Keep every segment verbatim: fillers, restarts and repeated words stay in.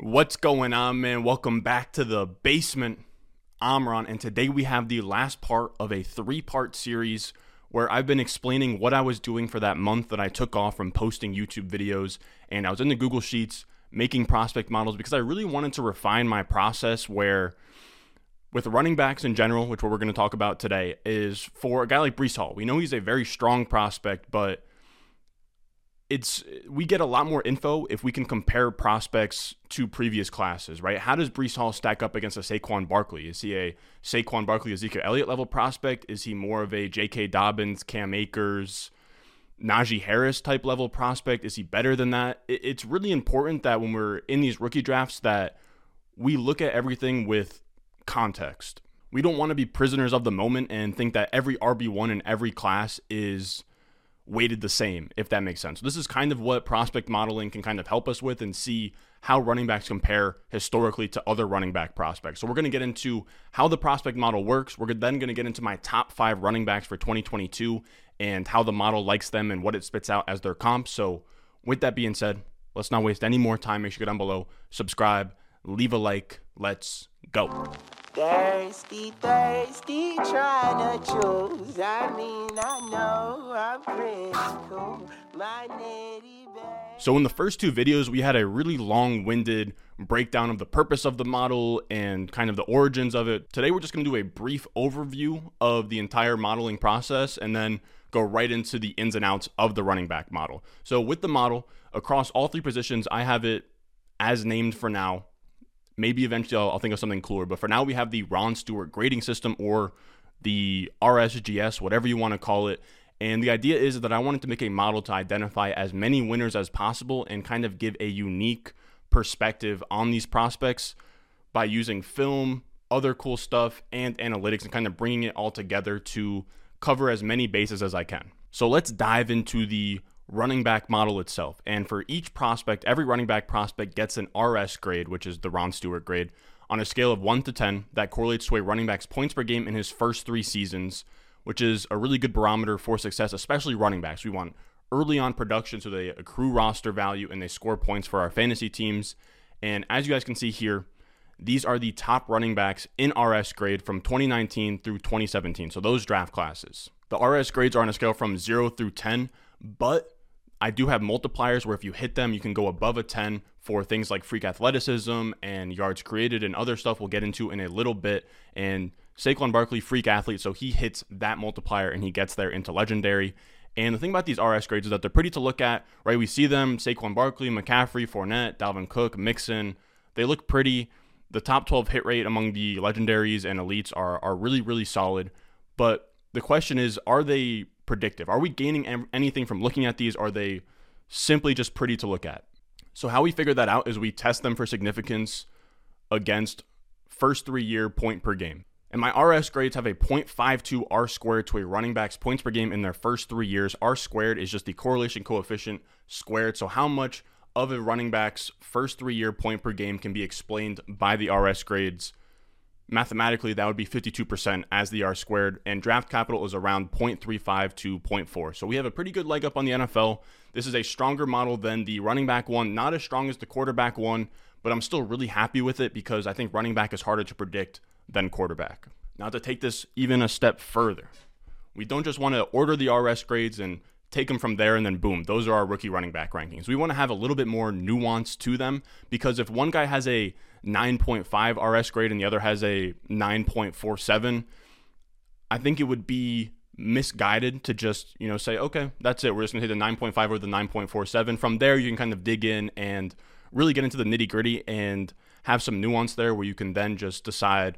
What's going on, man? Welcome back to the basement. I'm Ron, and today we have the last part of a three-part series where I've been explaining what I was doing for that month that I took off from posting YouTube videos, and I was in the Google Sheets making prospect models because I really wanted to refine my process where, with running backs in general, which what we're going to talk about today, is for a guy like Breece Hall. We know he's a very strong prospect, but It's we get a lot more info if we can compare prospects to previous classes, right? How does Breece Hall stack up against a Saquon Barkley? Is he a Saquon Barkley, Ezekiel Elliott level prospect? Is he more of a J K. Dobbins, Cam Akers, Najee Harris type level prospect? Is he better than that? It's really important that when we're in these rookie drafts that we look at everything with context. We don't want to be prisoners of the moment and think that every R B one in every class is weighted the same, if that makes sense. This is kind of what prospect modeling can kind of help us with and see how running backs compare historically to other running back prospects. So we're going to get into how the prospect model works. We're then going to get into my top five running backs for twenty twenty-two and how the model likes them and what it spits out as their comp. So with that being said, let's not waste any more time. Make sure you go down below, subscribe, leave a like. Let's go. Thirsty, thirsty, trying to choose. I mean, I know I'm pretty cool. My nitty bag. So in the first two videos, we had a really long-winded breakdown of the purpose of the model and kind of the origins of it. Today, we're just going to do a brief overview of the entire modeling process and then go right into the ins and outs of the running back model. So with the model, across all three positions, I have it as named for now. Maybe eventually I'll, I'll think of something cooler, but for now we have the Ron Stewart grading system or the R S G S, whatever you want to call it. And the idea is that I wanted to make a model to identify as many winners as possible and kind of give a unique perspective on these prospects by using film, other cool stuff, and analytics and kind of bringing it all together to cover as many bases as I can. So let's dive into the running back model itself. And for each prospect, every running back prospect gets an R S grade, which is the Ron Stewart grade, on a scale of one to ten that correlates to a running back's points per game in his first three seasons, which is a really good barometer for success, especially running backs. We want early on production so they accrue roster value and they score points for our fantasy teams. And as you guys can see here, these are the top running backs in R S grade from twenty nineteen through twenty seventeen. So those draft classes. The R S grades are on a scale from zero through ten, but I do have multipliers where if you hit them, you can go above a ten for things like freak athleticism and yards created and other stuff we'll get into in a little bit. And Saquon Barkley, freak athlete, so he hits that multiplier and he gets there into legendary. And the thing about these R S grades is that they're pretty to look at, right? We see them, Saquon Barkley, McCaffrey, Fournette, Dalvin Cook, Mixon. They look pretty. The top twelve hit rate among the legendaries and elites are, are really, really solid. But the question is, are they predictive? Are we gaining anything from looking at these? Are they simply just pretty to look at? So how we figure that out is we test them for significance against first three-year point per game. And my R S grades have a zero point five two R squared to a running back's points per game in their first three years. R squared is just the correlation coefficient squared. So how much of a running back's first three-year point per game can be explained by the R S grades? Mathematically, that would be fifty-two percent as the R squared, and draft capital is around zero point three five to zero point four. So we have a pretty good leg up on the N F L. This is a stronger model than the running back one, not as strong as the quarterback one, but I'm still really happy with it because I think running back is harder to predict than quarterback. Now to take this even a step further, we don't just want to order the R S grades and take them from there and then boom, those are our rookie running back rankings. We want to have a little bit more nuance to them because if one guy has a nine point five R S grade and the other has a nine point four seven, I think it would be misguided to just, you know, say, okay, that's it. We're just going to hit the nine point five or the nine point four seven. From there, you can kind of dig in and really get into the nitty gritty and have some nuance there where you can then just decide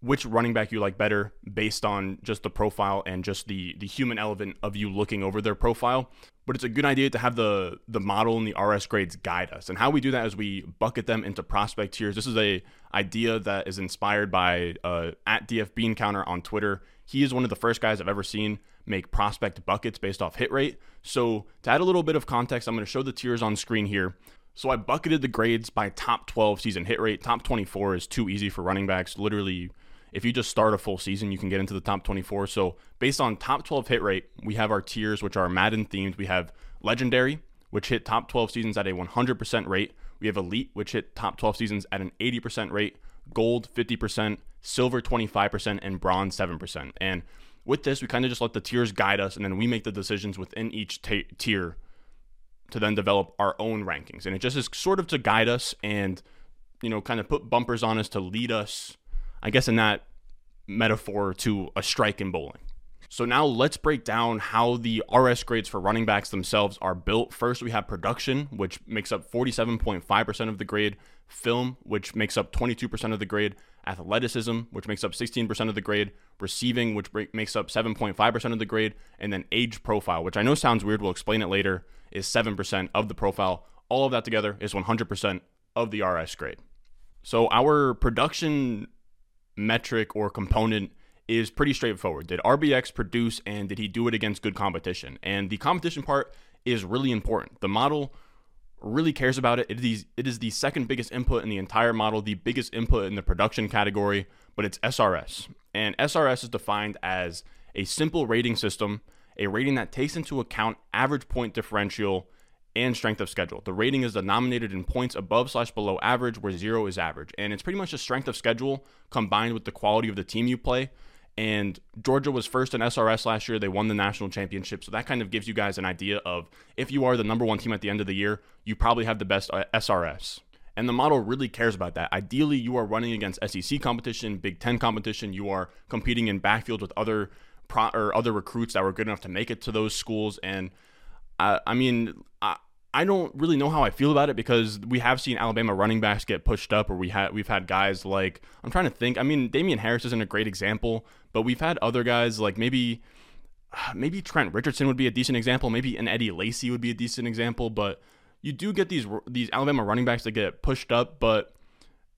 which running back you like better based on just the profile and just the the human element of you looking over their profile. But it's a good idea to have the the model and the R S grades guide us. And how we do that is we bucket them into prospect tiers. This is a idea that is inspired by uh, at D F Bean Counter on Twitter. He is one of the first guys I've ever seen make prospect buckets based off hit rate. So to add a little bit of context, I'm going to show the tiers on screen here. So I bucketed the grades by top twelve season hit rate. Top twenty-four is too easy for running backs. Literally, if you just start a full season, you can get into the top twenty-four. So based on top twelve hit rate, we have our tiers, which are Madden themed. We have legendary, which hit top twelve seasons at a one hundred percent rate. We have Elite, which hit top twelve seasons at an eighty percent rate, Gold fifty percent, Silver twenty-five percent, and Bronze seven percent. And with this, we kind of just let the tiers guide us, and then we make the decisions within each t- tier to then develop our own rankings. And it just is sort of to guide us and, you know, kind of put bumpers on us to lead us, I guess in that metaphor, to a strike in bowling. So now let's break down how the R S grades for running backs themselves are built. First, we have production, which makes up forty-seven point five percent of the grade, film, which makes up twenty-two percent of the grade, athleticism, which makes up sixteen percent of the grade, receiving, which makes up seven point five percent of the grade, and then age profile, which I know sounds weird, we'll explain it later, is seven percent of the profile. All of that together is one hundred percent of the R S grade. So our production metric or component is pretty straightforward. Did R B X produce, and did he do it against good competition? And the competition part is really important. The model really cares about it. It is, it is the second biggest input in the entire model, the biggest input in the production category, but it's S R S. And S R S is defined as a simple rating system, a rating that takes into account average point differential and strength of schedule. The rating is denominated in points above slash below average, where zero is average. And it's pretty much the strength of schedule combined with the quality of the team you play. And Georgia was first in S R S last year. They won the national championship. So that kind of gives you guys an idea of, if you are the number one team at the end of the year, you probably have the best S R S. And the model really cares about that. Ideally, you are running against S E C competition, Big Ten competition. You are competing in backfield with other pro- or other recruits that were good enough to make it to those schools. And I, I mean, I, I don't really know how I feel about it, because we have seen Alabama running backs get pushed up, or we ha- we've had guys like, I'm trying to think, I mean, Damian Harris isn't a great example, but we've had other guys like maybe, maybe Trent Richardson would be a decent example, maybe an Eddie Lacy would be a decent example, but you do get these these Alabama running backs that get pushed up, but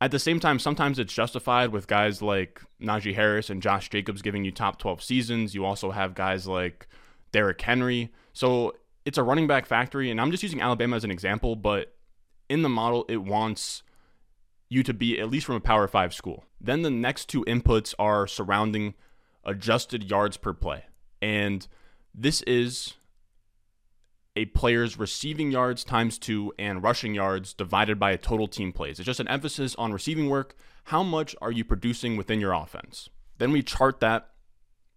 at the same time, sometimes it's justified with guys like Najee Harris and Josh Jacobs giving you top twelve seasons. You also have guys like Derrick Henry. So it's a running back factory, and I'm just using Alabama as an example, but in the model, it wants you to be at least from a Power five school. Then the next two inputs are surrounding adjusted yards per play. And this is a player's receiving yards times two and rushing yards divided by a total team plays. It's just an emphasis on receiving work. How much are you producing within your offense? Then we chart that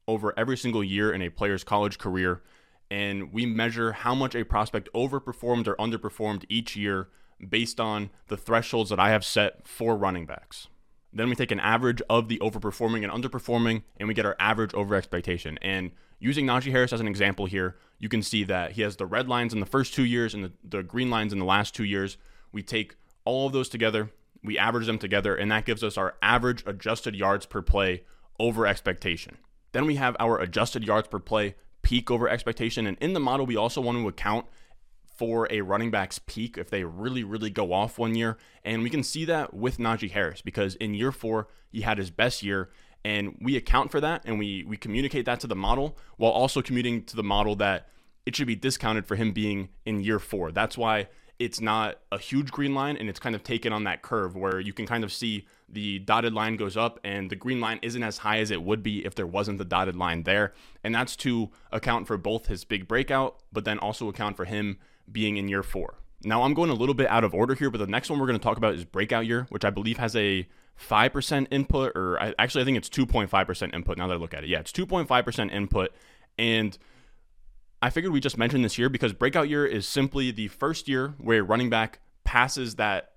over every single year in a player's college career, and we measure how much a prospect overperformed or underperformed each year based on the thresholds that I have set for running backs. Then we take an average of the overperforming and underperforming, and we get our average over expectation. And using Najee Harris as an example here, you can see that he has the red lines in the first two years and the, the green lines in the last two years. We take all of those together, we average them together, and that gives us our average adjusted yards per play over expectation. Then we have our adjusted yards per play peak over expectation. And in the model, we also want to account for a running back's peak if they really, really go off one year. And we can see that with Najee Harris, because in year four, he had his best year, and we account for that. And we, we communicate that to the model, while also communicating to the model that it should be discounted for him being in year four. That's why it's not a huge green line, and it's kind of taken on that curve where you can kind of see the dotted line goes up and the green line isn't as high as it would be if there wasn't the dotted line there. And that's to account for both his big breakout, but then also account for him being in year four. Now I'm going a little bit out of order here, but the next one we're going to talk about is breakout year, which I believe has a five percent input, or I, actually I think it's two point five percent input now that I look at it. Yeah, it's two point five percent input. And I figured we just mentioned this here because breakout year is simply the first year where a running back passes that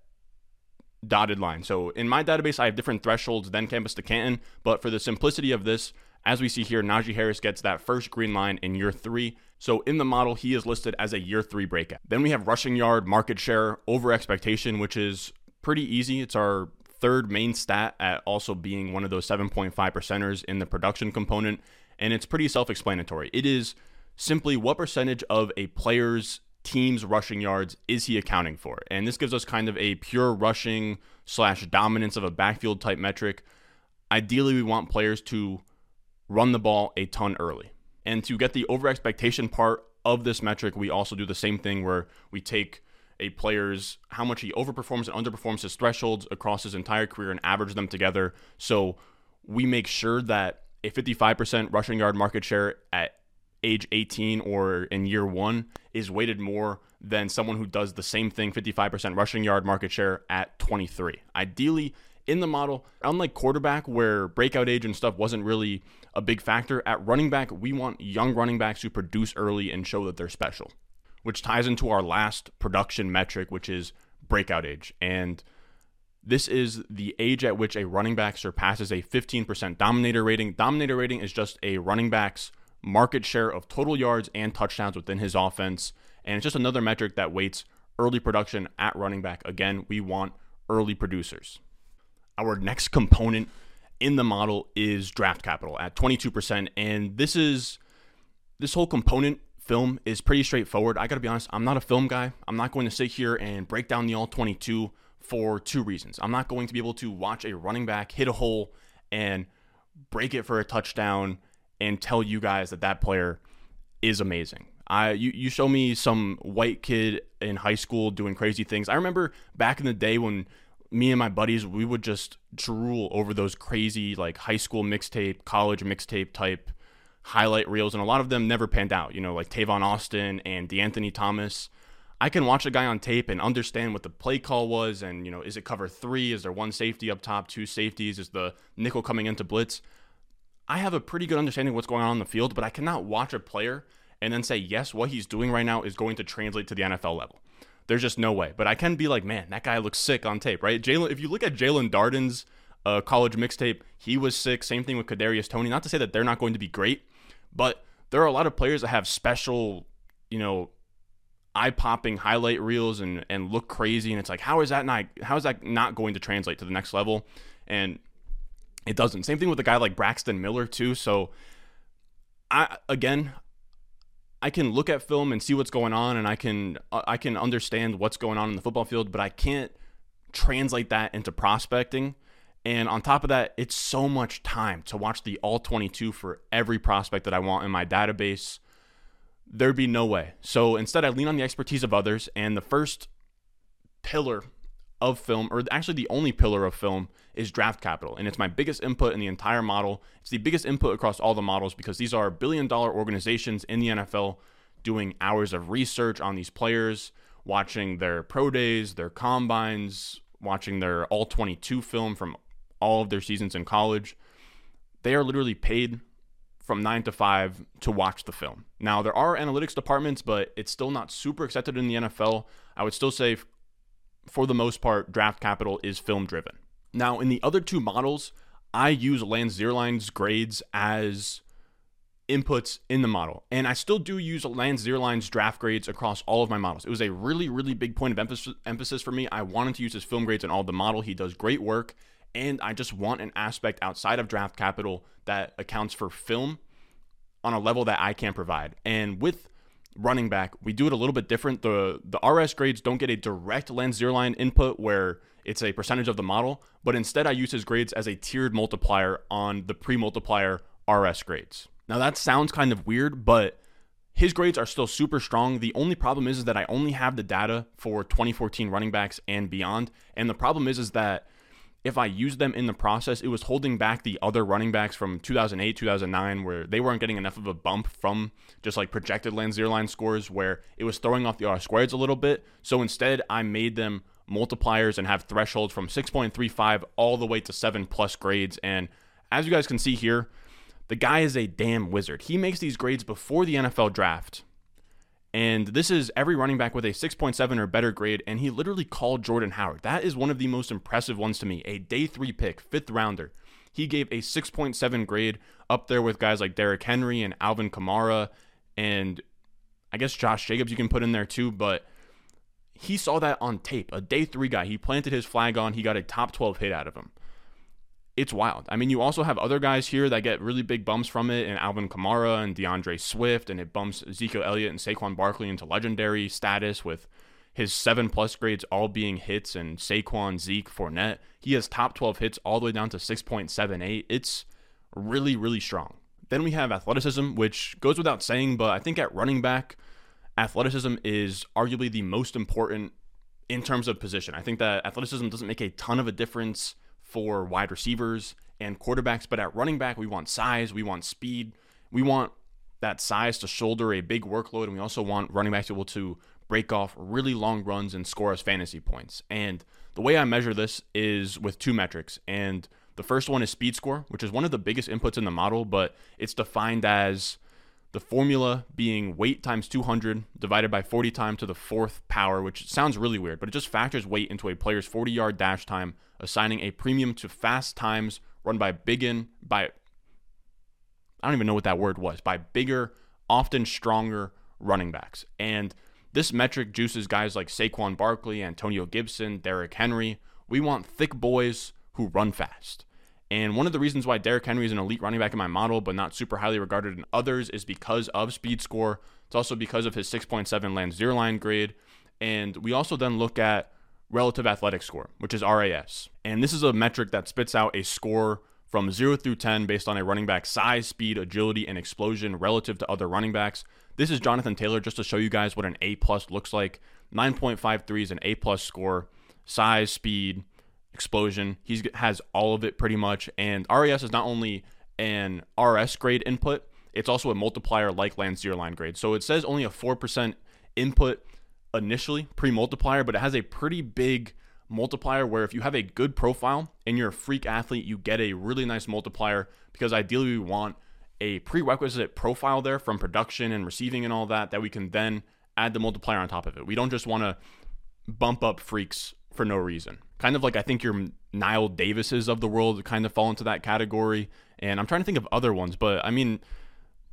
dotted line. So in my database, I have different thresholds than Campus to Canton, but for the simplicity of this, as we see here, Najee Harris gets that first green line in year three. So in the model, he is listed as a year three breakout. Then we have rushing yard, market share, over expectation, which is pretty easy. It's our third main stat, at also being one of those seven point five percenters in the production component. And it's pretty self-explanatory. It is simply what percentage of a player's team's rushing yards is he accounting for? And this gives us kind of a pure rushing slash dominance of a backfield type metric. Ideally, we want players to run the ball a ton early. And to get the over expectation part of this metric, we also do the same thing where we take a player's, how much he overperforms and underperforms his thresholds across his entire career, and average them together. So we make sure that a fifty-five percent rushing yard market share at age eighteen or in year one is weighted more than someone who does the same thing, fifty-five percent rushing yard market share at twenty-three. Ideally, in the model, unlike quarterback where breakout age and stuff wasn't really a big factor, at running back, we want young running backs who produce early and show that they're special, which ties into our last production metric, which is breakout age. And this is the age at which a running back surpasses a fifteen percent dominator rating. Dominator rating is just a running back's market share of total yards and touchdowns within his offense. And it's just another metric that weights early production at running back. Again, we want early producers. Our next component in the model is draft capital at twenty-two percent. And this is, this whole component film is pretty straightforward. I got to be honest, I'm not a film guy. I'm not going to sit here and break down the all twenty-two for two reasons. I'm not going to be able to watch a running back hit a hole and break it for a touchdown and tell you guys that that player is amazing. I you, you show me some white kid in high school doing crazy things. I remember back in the day when me and my buddies, we would just drool over those crazy like high school mixtape, college mixtape type highlight reels, and a lot of them never panned out, you know, like Tavon Austin and DeAnthony Thomas. I can watch a guy on tape and understand what the play call was and, you know, is it cover three? Is there one safety up top, two safeties? Is the nickel coming into blitz? I have a pretty good understanding of what's going on in the field, but I cannot watch a player and then say, yes, what he's doing right now is going to translate to the N F L level. There's just no way. But I can be like, man, that guy looks sick on tape, right? Jalen, if you look at Jalen Darden's uh, college mixtape, he was sick. Same thing with Kadarius Toney. Not to say that they're not going to be great, but there are a lot of players that have special, you know, eye-popping highlight reels and and look crazy, and it's like, how is that not how is that not going to translate to the next level? And it doesn't. Same thing with a guy like Braxton Miller too. So I again, I can look at film and see what's going on, and I can I can understand what's going on in the football field, but I can't translate that into prospecting. And on top of that, it's so much time to watch the all twenty-two for every prospect that I want in my database. There'd be no way. So instead, I lean on the expertise of others. And the first pillar of film, or actually the only pillar of film, is draft capital. And it's my biggest input in the entire model. It's the biggest input across all the models because these are billion dollar organizations in the N F L doing hours of research on these players, watching their pro days, their combines, watching their all twenty-two film from all of their seasons in college. They are literally paid from nine to five to watch the film. Now, there are analytics departments, but it's still not super accepted in the N F L. I would still say, for the most part, draft capital is film driven. Now, in the other two models, I use Lance Zierlein's grades as inputs in the model. And I still do use Lance Zierlein's draft grades across all of my models. It was a really, really big point of emphasis for me. I wanted to use his film grades in all the model. He does great work. And I just want an aspect outside of draft capital that accounts for film on a level that I can provide. And with running back, we do it a little bit different. The the R S grades don't get a direct Lance Zierlein input where it's a percentage of the model, but instead I use his grades as a tiered multiplier on the pre-multiplier R S grades. Now that sounds kind of weird, but his grades are still super strong. The only problem is, is that I only have the data for twenty fourteen running backs and beyond. And the problem is, is that if I used them in the process, it was holding back the other running backs from two thousand eight, two thousand nine, where they weren't getting enough of a bump from just like projected Lance Zierlein scores, where it was throwing off the R squareds a little bit. So instead, I made them multipliers and have thresholds from six point three five all the way to seven plus grades. And as you guys can see here, the guy is a damn wizard. He makes these grades before the N F L draft. And this is every running back with a six point seven or better grade, and he literally called Jordan Howard. That is one of the most impressive ones to me. A day three pick, fifth rounder. He gave a six point seven grade up there with guys like Derrick Henry and Alvin Kamara, and I guess Josh Jacobs you can put in there too, but he saw that on tape. A day three guy. He planted his flag on. He got a top twelve hit out of him. It's wild. I mean, you also have other guys here that get really big bumps from it, and Alvin Kamara and DeAndre Swift, and it bumps Ezekiel Elliott and Saquon Barkley into legendary status with his seven-plus grades all being hits, and Saquon, Zeke, Fournette. He has top twelve hits all the way down to six point seven eight. It's really, really strong. Then we have athleticism, which goes without saying, but I think at running back, athleticism is arguably the most important in terms of position. I think that athleticism doesn't make a ton of a difference for wide receivers and quarterbacks, but at running back, we want size, we want speed, we want that size to shoulder a big workload, and we also want running backs to be able to break off really long runs and score as fantasy points. And the way I measure this is with two metrics. And the first one is speed score, which is one of the biggest inputs in the model, but it's defined as the formula being weight times two hundred divided by forty times to the fourth power, which sounds really weird, but it just factors weight into a player's forty-yard dash time, assigning a premium to fast times run by big in, by, I don't even know what that word was, by bigger, often stronger running backs. And this metric juices guys like Saquon Barkley, Antonio Gibson, Derrick Henry. We want thick boys who run fast. And one of the reasons why Derrick Henry is an elite running back in my model, but not super highly regarded in others, is because of speed score. It's also because of his six point seven Lance Zierlein grade. And we also then look at relative athletic score, which is R A S. And this is a metric that spits out a score from zero through ten based on a running back's size, speed, agility, and explosion relative to other running backs. This is Jonathan Taylor, just to show you guys what an A plus looks like. nine point five three is an A plus score, size, speed, explosion. He has all of it pretty much. And R A S is not only an R S grade input, it's also a multiplier like Lance Zierlein grade. So it says only a four percent input initially, pre-multiplier, but it has a pretty big multiplier where if you have a good profile and you're a freak athlete, you get a really nice multiplier, because ideally we want a prerequisite profile there from production and receiving and all that, that we can then add the multiplier on top of it. We don't just want to bump up freaks for no reason. Kind of like I think your Nile Davises of the world kind of fall into that category. And I'm trying to think of other ones, but I mean,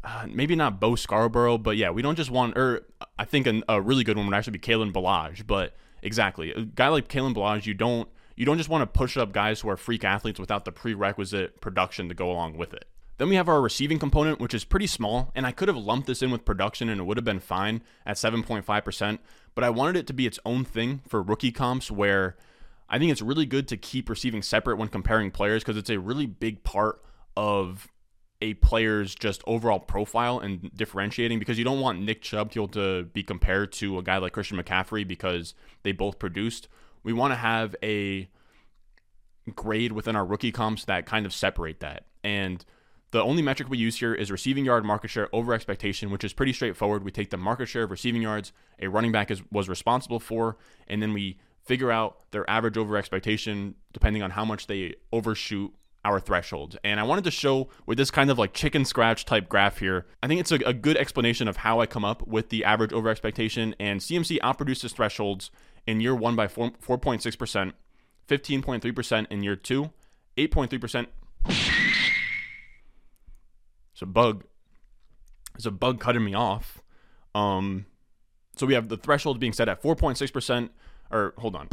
uh, maybe not Bo Scarborough, but yeah, we don't just want, or I think an, a really good one would actually be Kalen Balazs, but exactly. A guy like Kalen Balazs, you don't, you don't just want to push up guys who are freak athletes without the prerequisite production to go along with it. Then we have our receiving component, which is pretty small, and I could have lumped this in with production and it would have been fine at seven point five percent, but I wanted it to be its own thing for rookie comps, where I think it's really good to keep receiving separate when comparing players, because it's a really big part of a player's just overall profile and differentiating, because you don't want Nick Chubb to be able to be compared to a guy like Christian McCaffrey because they both produced. We want to have a grade within our rookie comps that kind of separate that. And the only metric we use here is receiving yard market share over expectation, which is pretty straightforward. We take the market share of receiving yards a running back is, was responsible for, and then we figure out their average over expectation depending on how much they overshoot our thresholds. And I wanted to show with this kind of like chicken scratch type graph here, I think it's a, a good explanation of how I come up with the average over expectation. And C M C outproduced his thresholds in year one by four, four point six percent, fifteen point three percent in year two, eight point three percent. It's a bug. It's a bug cutting me off. Um, so we have the threshold being set at four point six percent. Or, hold on.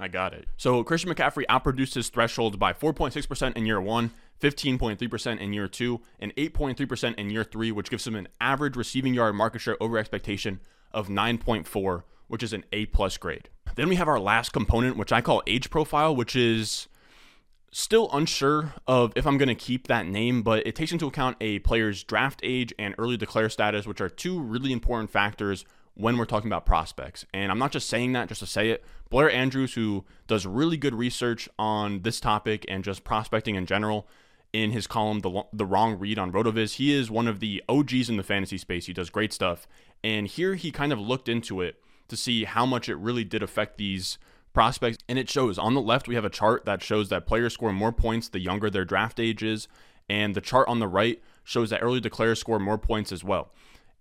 I got it. So Christian McCaffrey outproduced his threshold by four point six percent in year one, fifteen point three percent in year two, and eight point three percent in year three, which gives him an average receiving yard market share over expectation of nine point four, which is an A plus grade. Then we have our last component, which I call age profile, which is still unsure of if I'm going to keep that name, but it takes into account a player's draft age and early declare status, which are two really important factors when we're talking about prospects. And I'm not just saying that just to say it. Blair Andrews, who does really good research on this topic and just prospecting in general, in his column, The, the Wrong Read on RotoViz, he is one of the O Gs in the fantasy space. He does great stuff. And here he kind of looked into it to see how much it really did affect these prospects. And it shows on the left, we have a chart that shows that players score more points the younger their draft age is. And the chart on the right shows that early declares score more points as well.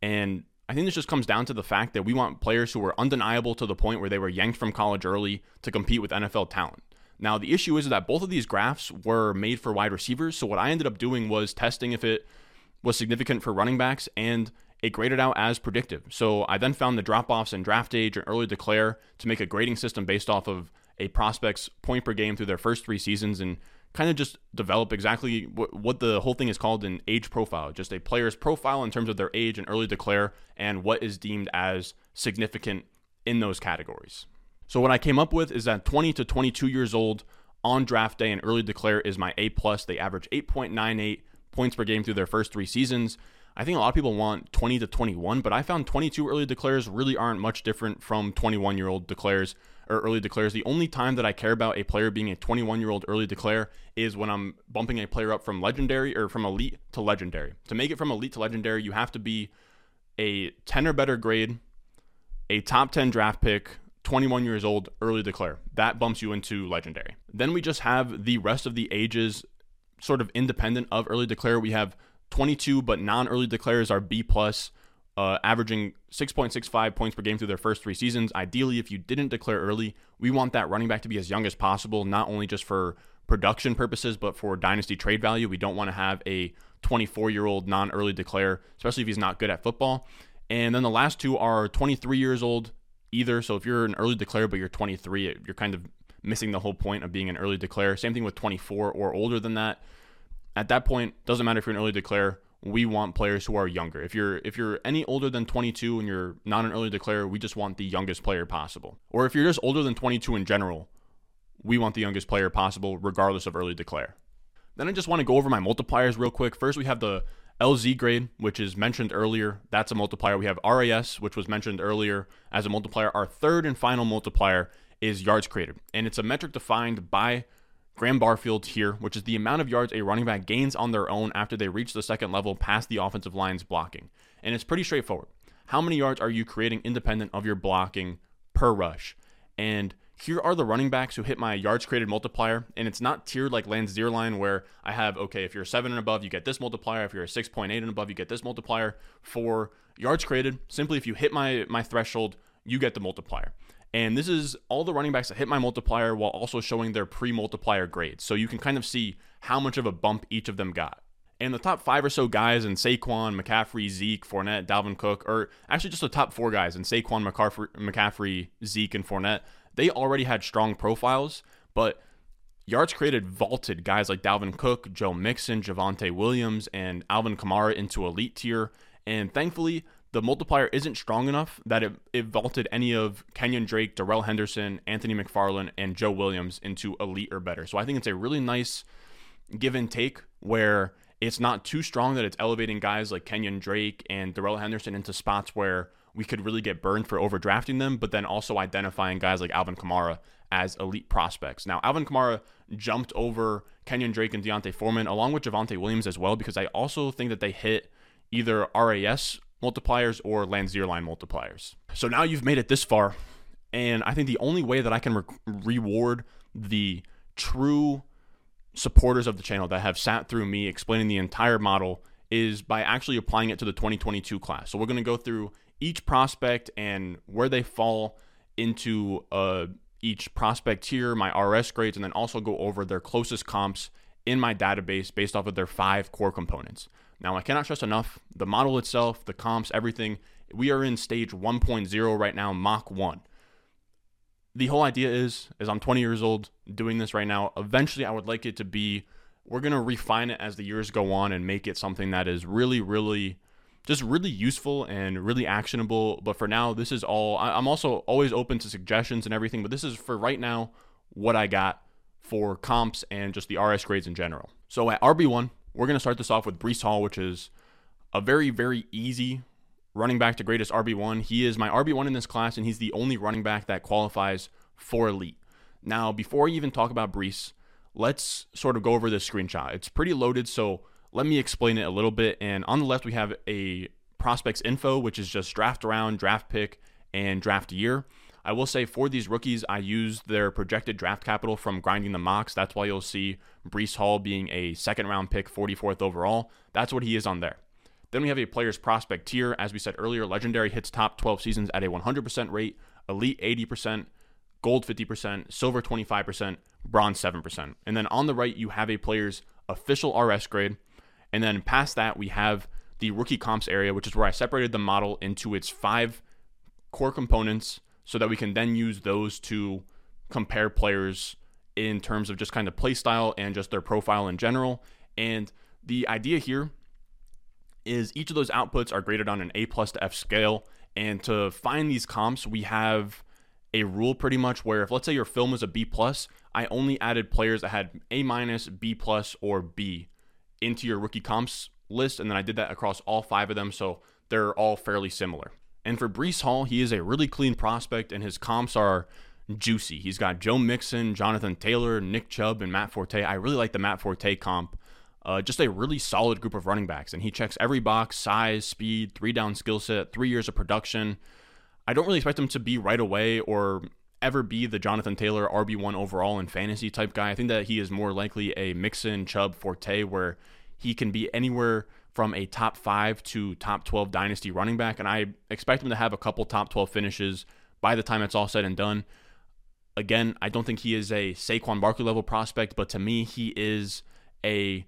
And I think this just comes down to the fact that we want players who are undeniable to the point where they were yanked from college early to compete with N F L talent. Now, the issue is that both of these graphs were made for wide receivers. So what I ended up doing was testing if it was significant for running backs, and it graded out as predictive. So I then found the drop-offs in draft age and early declare to make a grading system based off of a prospect's point per game through their first three seasons, and kind of just develop exactly what the whole thing is called an age profile, just a player's profile in terms of their age and early declare and what is deemed as significant in those categories. So what I came up with is that twenty to twenty-two years old on draft day and early declare is my A+. They average eight point nine eight points per game through their first three seasons. I think a lot of people want twenty to twenty-one, but I found twenty-two early declares really aren't much different from twenty-one-year-old declares. or early declares. The only time that I care about a player being a twenty-one-year-old early declare is when I'm bumping a player up from legendary or from elite to legendary. To make it from elite to legendary, you have to be a ten or better grade, a top ten draft pick, twenty-one years old, early declare. That bumps you into legendary. Then we just have the rest of the ages sort of independent of early declare. We have twenty-two, but non-early declares are B+, uh, averaging six point six five points per game through their first three seasons. Ideally, if you didn't declare early, we want that running back to be as young as possible, not only just for production purposes, but for dynasty trade value. We don't want to have a twenty-four-year-old non-early declare, especially if he's not good at football. And then the last two are twenty-three years old either. So if you're an early declare, but you're twenty-three, you're kind of missing the whole point of being an early declare. Same thing with twenty-four or older than that. At that point, doesn't matter if you're an early declare, we want players who are younger. If you're if you're any older than twenty-two and you're not an early declare, we just want the youngest player possible. Or if you're just older than twenty-two in general, we want the youngest player possible, regardless of early declare. Then I just want to go over my multipliers real quick. First, we have the L Z grade, which is mentioned earlier. That's a multiplier. We have R A S, which was mentioned earlier as a multiplier. Our third and final multiplier is yards created, and it's a metric defined by Graham Barfield here, which is the amount of yards a running back gains on their own after they reach the second level past the offensive line's blocking. And it's pretty straightforward. How many yards are you creating independent of your blocking per rush? And here are the running backs who hit my yards created multiplier, and it's not tiered like Lance Zierlein where I have, okay, if you're a seven and above, you get this multiplier. If you're a six point eight and above, you get this multiplier. For yards created, simply if you hit my, my threshold, you get the multiplier. And this is all the running backs that hit my multiplier while also showing their pre-multiplier grades. So you can kind of see how much of a bump each of them got. And the top five or so guys in Saquon, McCaffrey, Zeke, Fournette, Dalvin Cook, or actually just the top four guys in Saquon, McCaffrey, Zeke, and Fournette, they already had strong profiles, but yards created vaulted guys like Dalvin Cook, Joe Mixon, Javonte Williams, and Alvin Kamara into elite tier. And thankfully, the multiplier isn't strong enough that it, it vaulted any of Kenyon Drake, Darrell Henderson, Anthony McFarland, and Joe Williams into elite or better. So I think it's a really nice give and take where it's not too strong that it's elevating guys like Kenyon Drake and Darrell Henderson into spots where we could really get burned for overdrafting them, but then also identifying guys like Alvin Kamara as elite prospects. Now, Alvin Kamara jumped over Kenyon Drake and Deontay Foreman, along with Javonte Williams as well, because I also think that they hit either R A S multipliers or Lance Zierlein multipliers. So now you've made it this far, and I think the only way that I can re- reward the true supporters of the channel that have sat through me explaining the entire model is by actually applying it to the twenty twenty-two class. So we're going to go through each prospect and where they fall into uh, each prospect tier, my R S grades, and then also go over their closest comps in my database based off of their five core components. Now, I cannot stress enough, the model itself, the comps, everything, we are in stage one point oh right now, Mach one. The whole idea is, is I'm twenty years old doing this right now. Eventually, I would like it to be, we're going to refine it as the years go on and make it something that is really, really just really useful and really actionable. But for now, this is all. I'm also always open to suggestions and everything, but this is for right now what I got for comps and just the R S grades in general. So at R B one, we're going to start this off with Breece Hall, which is a very, very easy running back to greatest R B one. He is my R B one in this class, and he's the only running back that qualifies for elite. Now, before I even talk about Breece, let's sort of go over this screenshot. It's pretty loaded, so let me explain it a little bit. And on the left, we have a prospects info, which is just draft round, draft pick, and draft year. I will say for these rookies, I used their projected draft capital from grinding the mocks. That's why you'll see Breece Hall being a second round pick, forty-fourth overall. That's what he is on there. Then we have a player's prospect tier. As we said earlier, legendary hits top twelve seasons at a one hundred percent rate, elite eighty percent, gold fifty percent, silver twenty-five percent, bronze seven percent. And then on the right, you have a player's official R S grade. And then past that, we have the rookie comps area, which is where I separated the model into its five core components so that we can then use those to compare players in terms of just kind of play style and just their profile in general. And the idea here is each of those outputs are graded on an A plus to F scale. And to find these comps, we have a rule pretty much where if let's say your film was a B plus, I only added players that had A minus, B plus, or B into your rookie comps list, and then I did that across all five of them, so they're all fairly similar. And for Breece Hall, he is a really clean prospect, and his comps are juicy. He's got Joe Mixon, Jonathan Taylor, Nick Chubb, and Matt Forte. I really like the Matt Forte comp. Uh, just a really solid group of running backs, and he checks every box: size, speed, three-down skill set, three years of production. I don't really expect him to be right away or ever be the Jonathan Taylor R B one overall in fantasy type guy. I think that he is more likely a Mixon, Chubb, Forte, where he can be anywhere from a top five to top twelve dynasty running back, and I expect him to have a couple top twelve finishes by the time it's all said and done. Again, I don't think he is a Saquon Barkley level prospect, but to me, he is a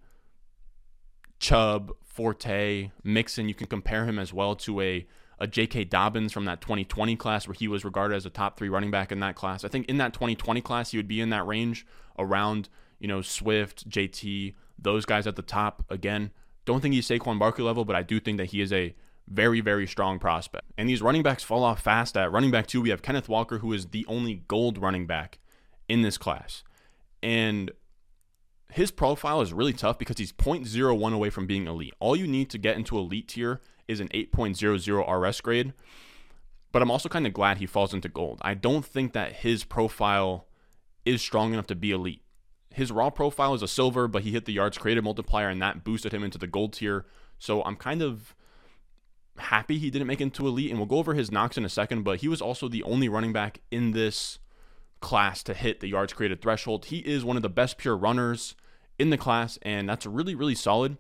Chubb, Forte, Mixon. You can compare him as well to a a J K. Dobbins from that twenty twenty class, where he was regarded as a top three running back in that class. I think in that twenty twenty class, he would be in that range around, you know, Swift, J T, those guys at the top. Again, don't think he's Saquon Barkley level, but I do think that he is a very, very strong prospect. And these running backs fall off fast. At running back two, we have Kenneth Walker, who is the only gold running back in this class. And his profile is really tough because he's zero point zero one away from being elite. All you need to get into elite tier is an eight point zero zero R S grade, but I'm also kind of glad he falls into gold. I don't think that his profile is strong enough to be elite. His raw profile is a silver, but he hit the yards created multiplier, and that boosted him into the gold tier, so I'm kind of happy he didn't make it into elite, and we'll go over his knocks in a second, but he was also the only running back in this class to hit the yards created threshold. He is one of the best pure runners in the class, and that's really, really solid,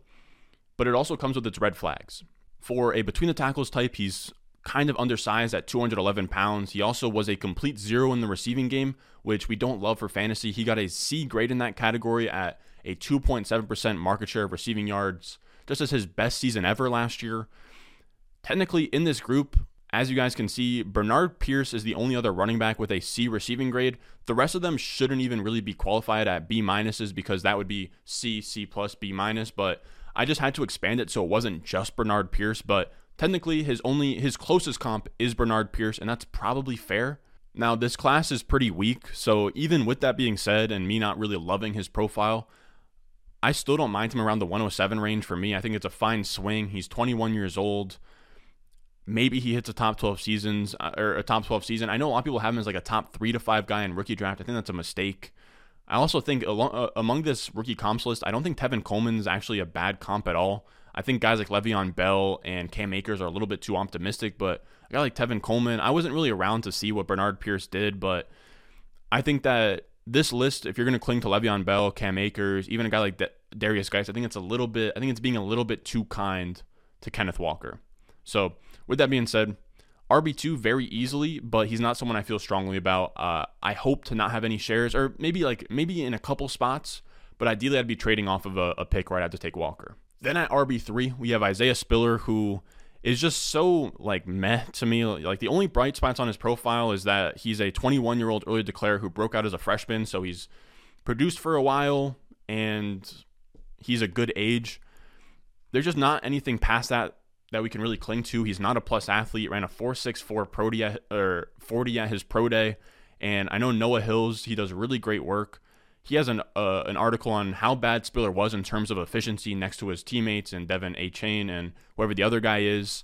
but it also comes with its red flags. For a between the tackles type, he's kind of undersized at two hundred eleven pounds. He also was a complete zero in the receiving game, which we don't love for fantasy. He got a C grade in that category at a two point seven percent market share of receiving yards, just as his best season ever last year. Technically, in this group, as you guys can see, Bernard Pierce is the only other running back with a C receiving grade. The rest of them shouldn't even really be qualified at B minuses, because that would be C, C plus, B minus, but I just had to expand it so it wasn't just Bernard Pierce, but technically his only his closest comp is Bernard Pierce, and that's probably fair. Now, this class is pretty weak, so even with that being said and me not really loving his profile, I still don't mind him around the one oh seven range for me. I think it's a fine swing. He's twenty-one years old. Maybe he hits a top twelve seasons or a top twelve season. I know a lot of people have him as like a top three to five guy in rookie draft. I think that's a mistake. I also think among this rookie comps list, I don't think Tevin Coleman is actually a bad comp at all. I think guys like Le'Veon Bell and Cam Akers are a little bit too optimistic, but a guy like Tevin Coleman, I wasn't really around to see what Bernard Pierce did, but I think that this list, if you're going to cling to Le'Veon Bell, Cam Akers, even a guy like De- Darius Geis, I think it's a little bit, I think it's being a little bit too kind to Kenneth Walker. So with that being said, R B two very easily, but he's not someone I feel strongly about. Uh, I hope to not have any shares, or maybe like maybe in a couple spots, but ideally I'd be trading off of a, a pick where I'd have to take Walker. Then at R B three, we have Isaiah Spiller, who is just so like meh to me. Like the only bright spots on his profile is that he's a twenty-one-year-old early declare who broke out as a freshman, so he's produced for a while, and he's a good age. There's just not anything past that that we can really cling to. He's not a plus athlete. Ran a four six four pro day, or forty at his pro day. And I know Noah Hills, he does really great work. He has an uh, an article on how bad Spiller was in terms of efficiency next to his teammates and Devin A. Chain and whoever the other guy is.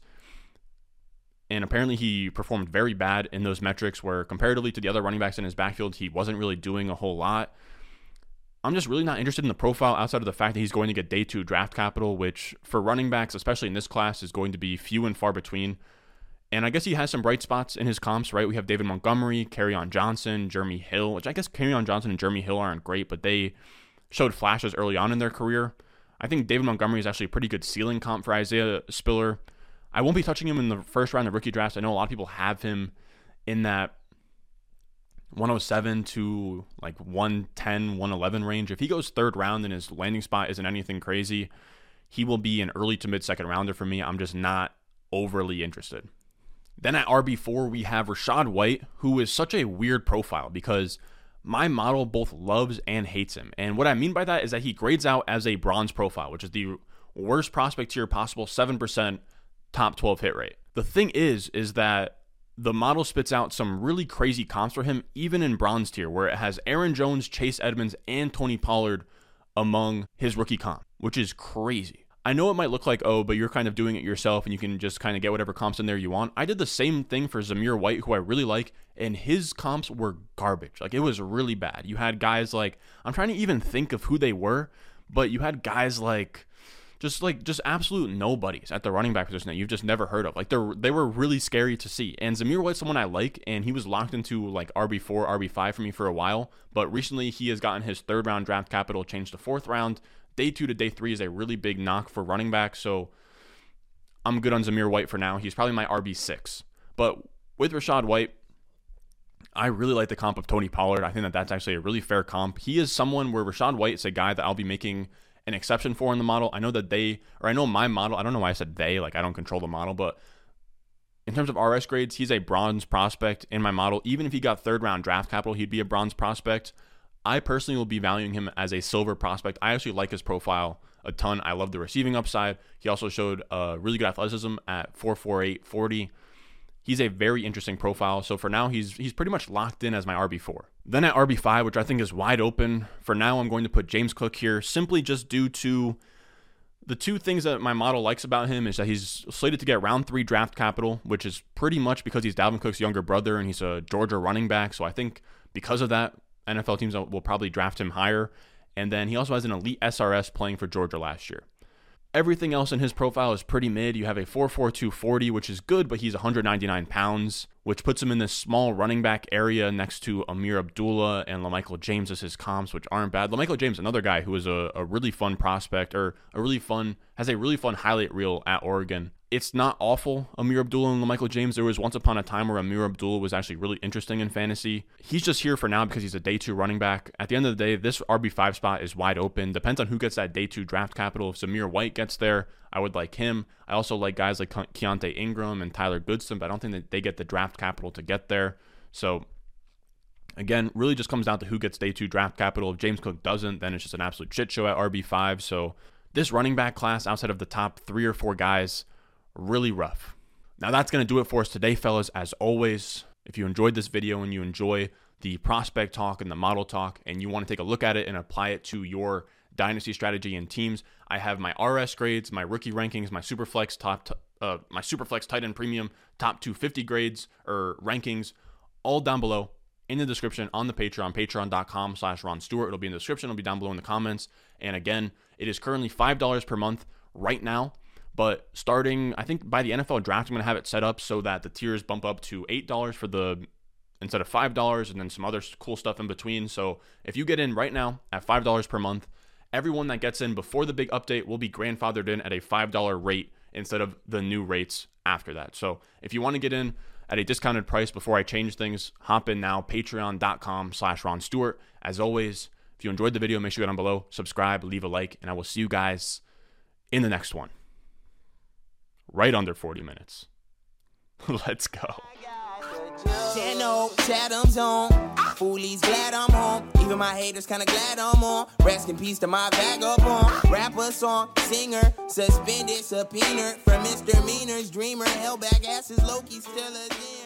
And apparently he performed very bad in those metrics, where comparatively to the other running backs in his backfield, he wasn't really doing a whole lot. I'm just really not interested in the profile outside of the fact that he's going to get day two draft capital, which for running backs, especially in this class, is going to be few and far between. And I guess he has some bright spots in his comps, right? We have David Montgomery, Kerryon Johnson, Jeremy Hill, which I guess Kerryon Johnson and Jeremy Hill aren't great, but they showed flashes early on in their career. I think David Montgomery is actually a pretty good ceiling comp for Isaiah Spiller. I won't be touching him in the first round of rookie drafts. I know a lot of people have him in that one oh seven to like one ten, one eleven range. If he goes third round and his landing spot isn't anything crazy, he will be an early to mid second rounder for me. I'm just not overly interested. Then at R B four, we have Rachaad White, who is such a weird profile because my model both loves and hates him. And what I mean by that is that he grades out as a bronze profile, which is the worst prospect tier possible, seven percent top twelve hit rate. The thing is, is that the model spits out some really crazy comps for him, even in bronze tier, where it has Aaron Jones, Chase Edmonds, and Tony Pollard among his rookie comp, which is crazy. I know it might look like, oh, but you're kind of doing it yourself and you can just kind of get whatever comps in there you want. I did the same thing for Zamir White, who I really like, and his comps were garbage. Like, it was really bad. You had guys like, I'm trying to even think of who they were, but you had guys like, just like, just absolute nobodies at the running back position that you've just never heard of. Like, they they were really scary to see. And Zamir White's someone I like, and he was locked into like R B four, R B five for me for a while. But recently he has gotten his third round draft capital changed to fourth round. Day two to day three is a really big knock for running back, so I'm good on Zamir White for now. He's probably my R B six. But with Rachaad White, I really like the comp of Tony Pollard. I think that that's actually a really fair comp. He is someone where Rachaad White is a guy that I'll be making an exception for in the model. I know that they, or I know my model, I don't know why I said they, like I don't control the model, but in terms of R S grades, he's a bronze prospect in my model. Even if he got third round draft capital, he'd be a bronze prospect. I personally will be valuing him as a silver prospect. I actually like his profile a ton. I love the receiving upside. He also showed uh, really good athleticism at four forty-eight forty. He's a very interesting profile. So for now, he's he's pretty much locked in as my R B four. Then at R B five, which I think is wide open, for now I'm going to put James Cook here, simply just due to the two things that my model likes about him is that he's slated to get round three draft capital, which is pretty much because he's Dalvin Cook's younger brother and he's a Georgia running back. So I think because of that, N F L teams will probably draft him higher. And then he also has an elite S R S playing for Georgia last year. Everything else in his profile is pretty mid. You have a four four two forty, which is good, but he's one ninety-nine pounds, which puts him in this small running back area next to Amir Abdullah and LaMichael James as his comps, which aren't bad. LaMichael James, another guy who is a, a really fun prospect or a really fun, has a really fun highlight reel at Oregon. It's not awful, Amir Abdullah and LaMichael James. There was once upon a time where Amir Abdullah was actually really interesting in fantasy. He's just here for now because he's a day two running back. At the end of the day, this R B five spot is wide open. Depends on who gets that day two draft capital. If Zamir White gets there, I would like him. I also like guys like Keontae Ingram and Tyler Goodson, but I don't think that they get the draft capital to get there. So again, really just comes down to who gets day two draft capital. If James Cook doesn't, then it's just an absolute shit show at R B five. So this running back class, outside of the top three or four guys, really rough. Now that's going to do it for us today, fellas. As always, if you enjoyed this video and you enjoy the prospect talk and the model talk and you want to take a look at it and apply it to your dynasty strategy and teams, I have my R S grades, my rookie rankings, my Superflex top, t- uh, my Superflex tight end premium top two fifty grades or rankings, all down below in the description on the Patreon, patreon.com slash Ron Stewart. It'll be in the description. It'll be down below in the comments. And again, it is currently five dollars per month right now. But starting, I think by the N F L draft, I'm going to have it set up so that the tiers bump up to eight dollars for the instead of five dollars, and then some other cool stuff in between. So if you get in right now at five dollars per month, everyone that gets in before the big update will be grandfathered in at a five dollars rate instead of the new rates after that. So if you want to get in at a discounted price before I change things, hop in now, patreon.com slash Ron Stewart. As always, if you enjoyed the video, make sure you go down below, subscribe, leave a like, and I will see you guys in the next one. Right under forty minutes. Let's go. Channel Chatham's on. Foolies glad I'm home. Even my haters kinda glad I'm on. Rest in peace to my vagabond. Rapper, song, singer, suspended, subpoenaed for misdemeanors. Dreamer, hellback asses, Loki's still a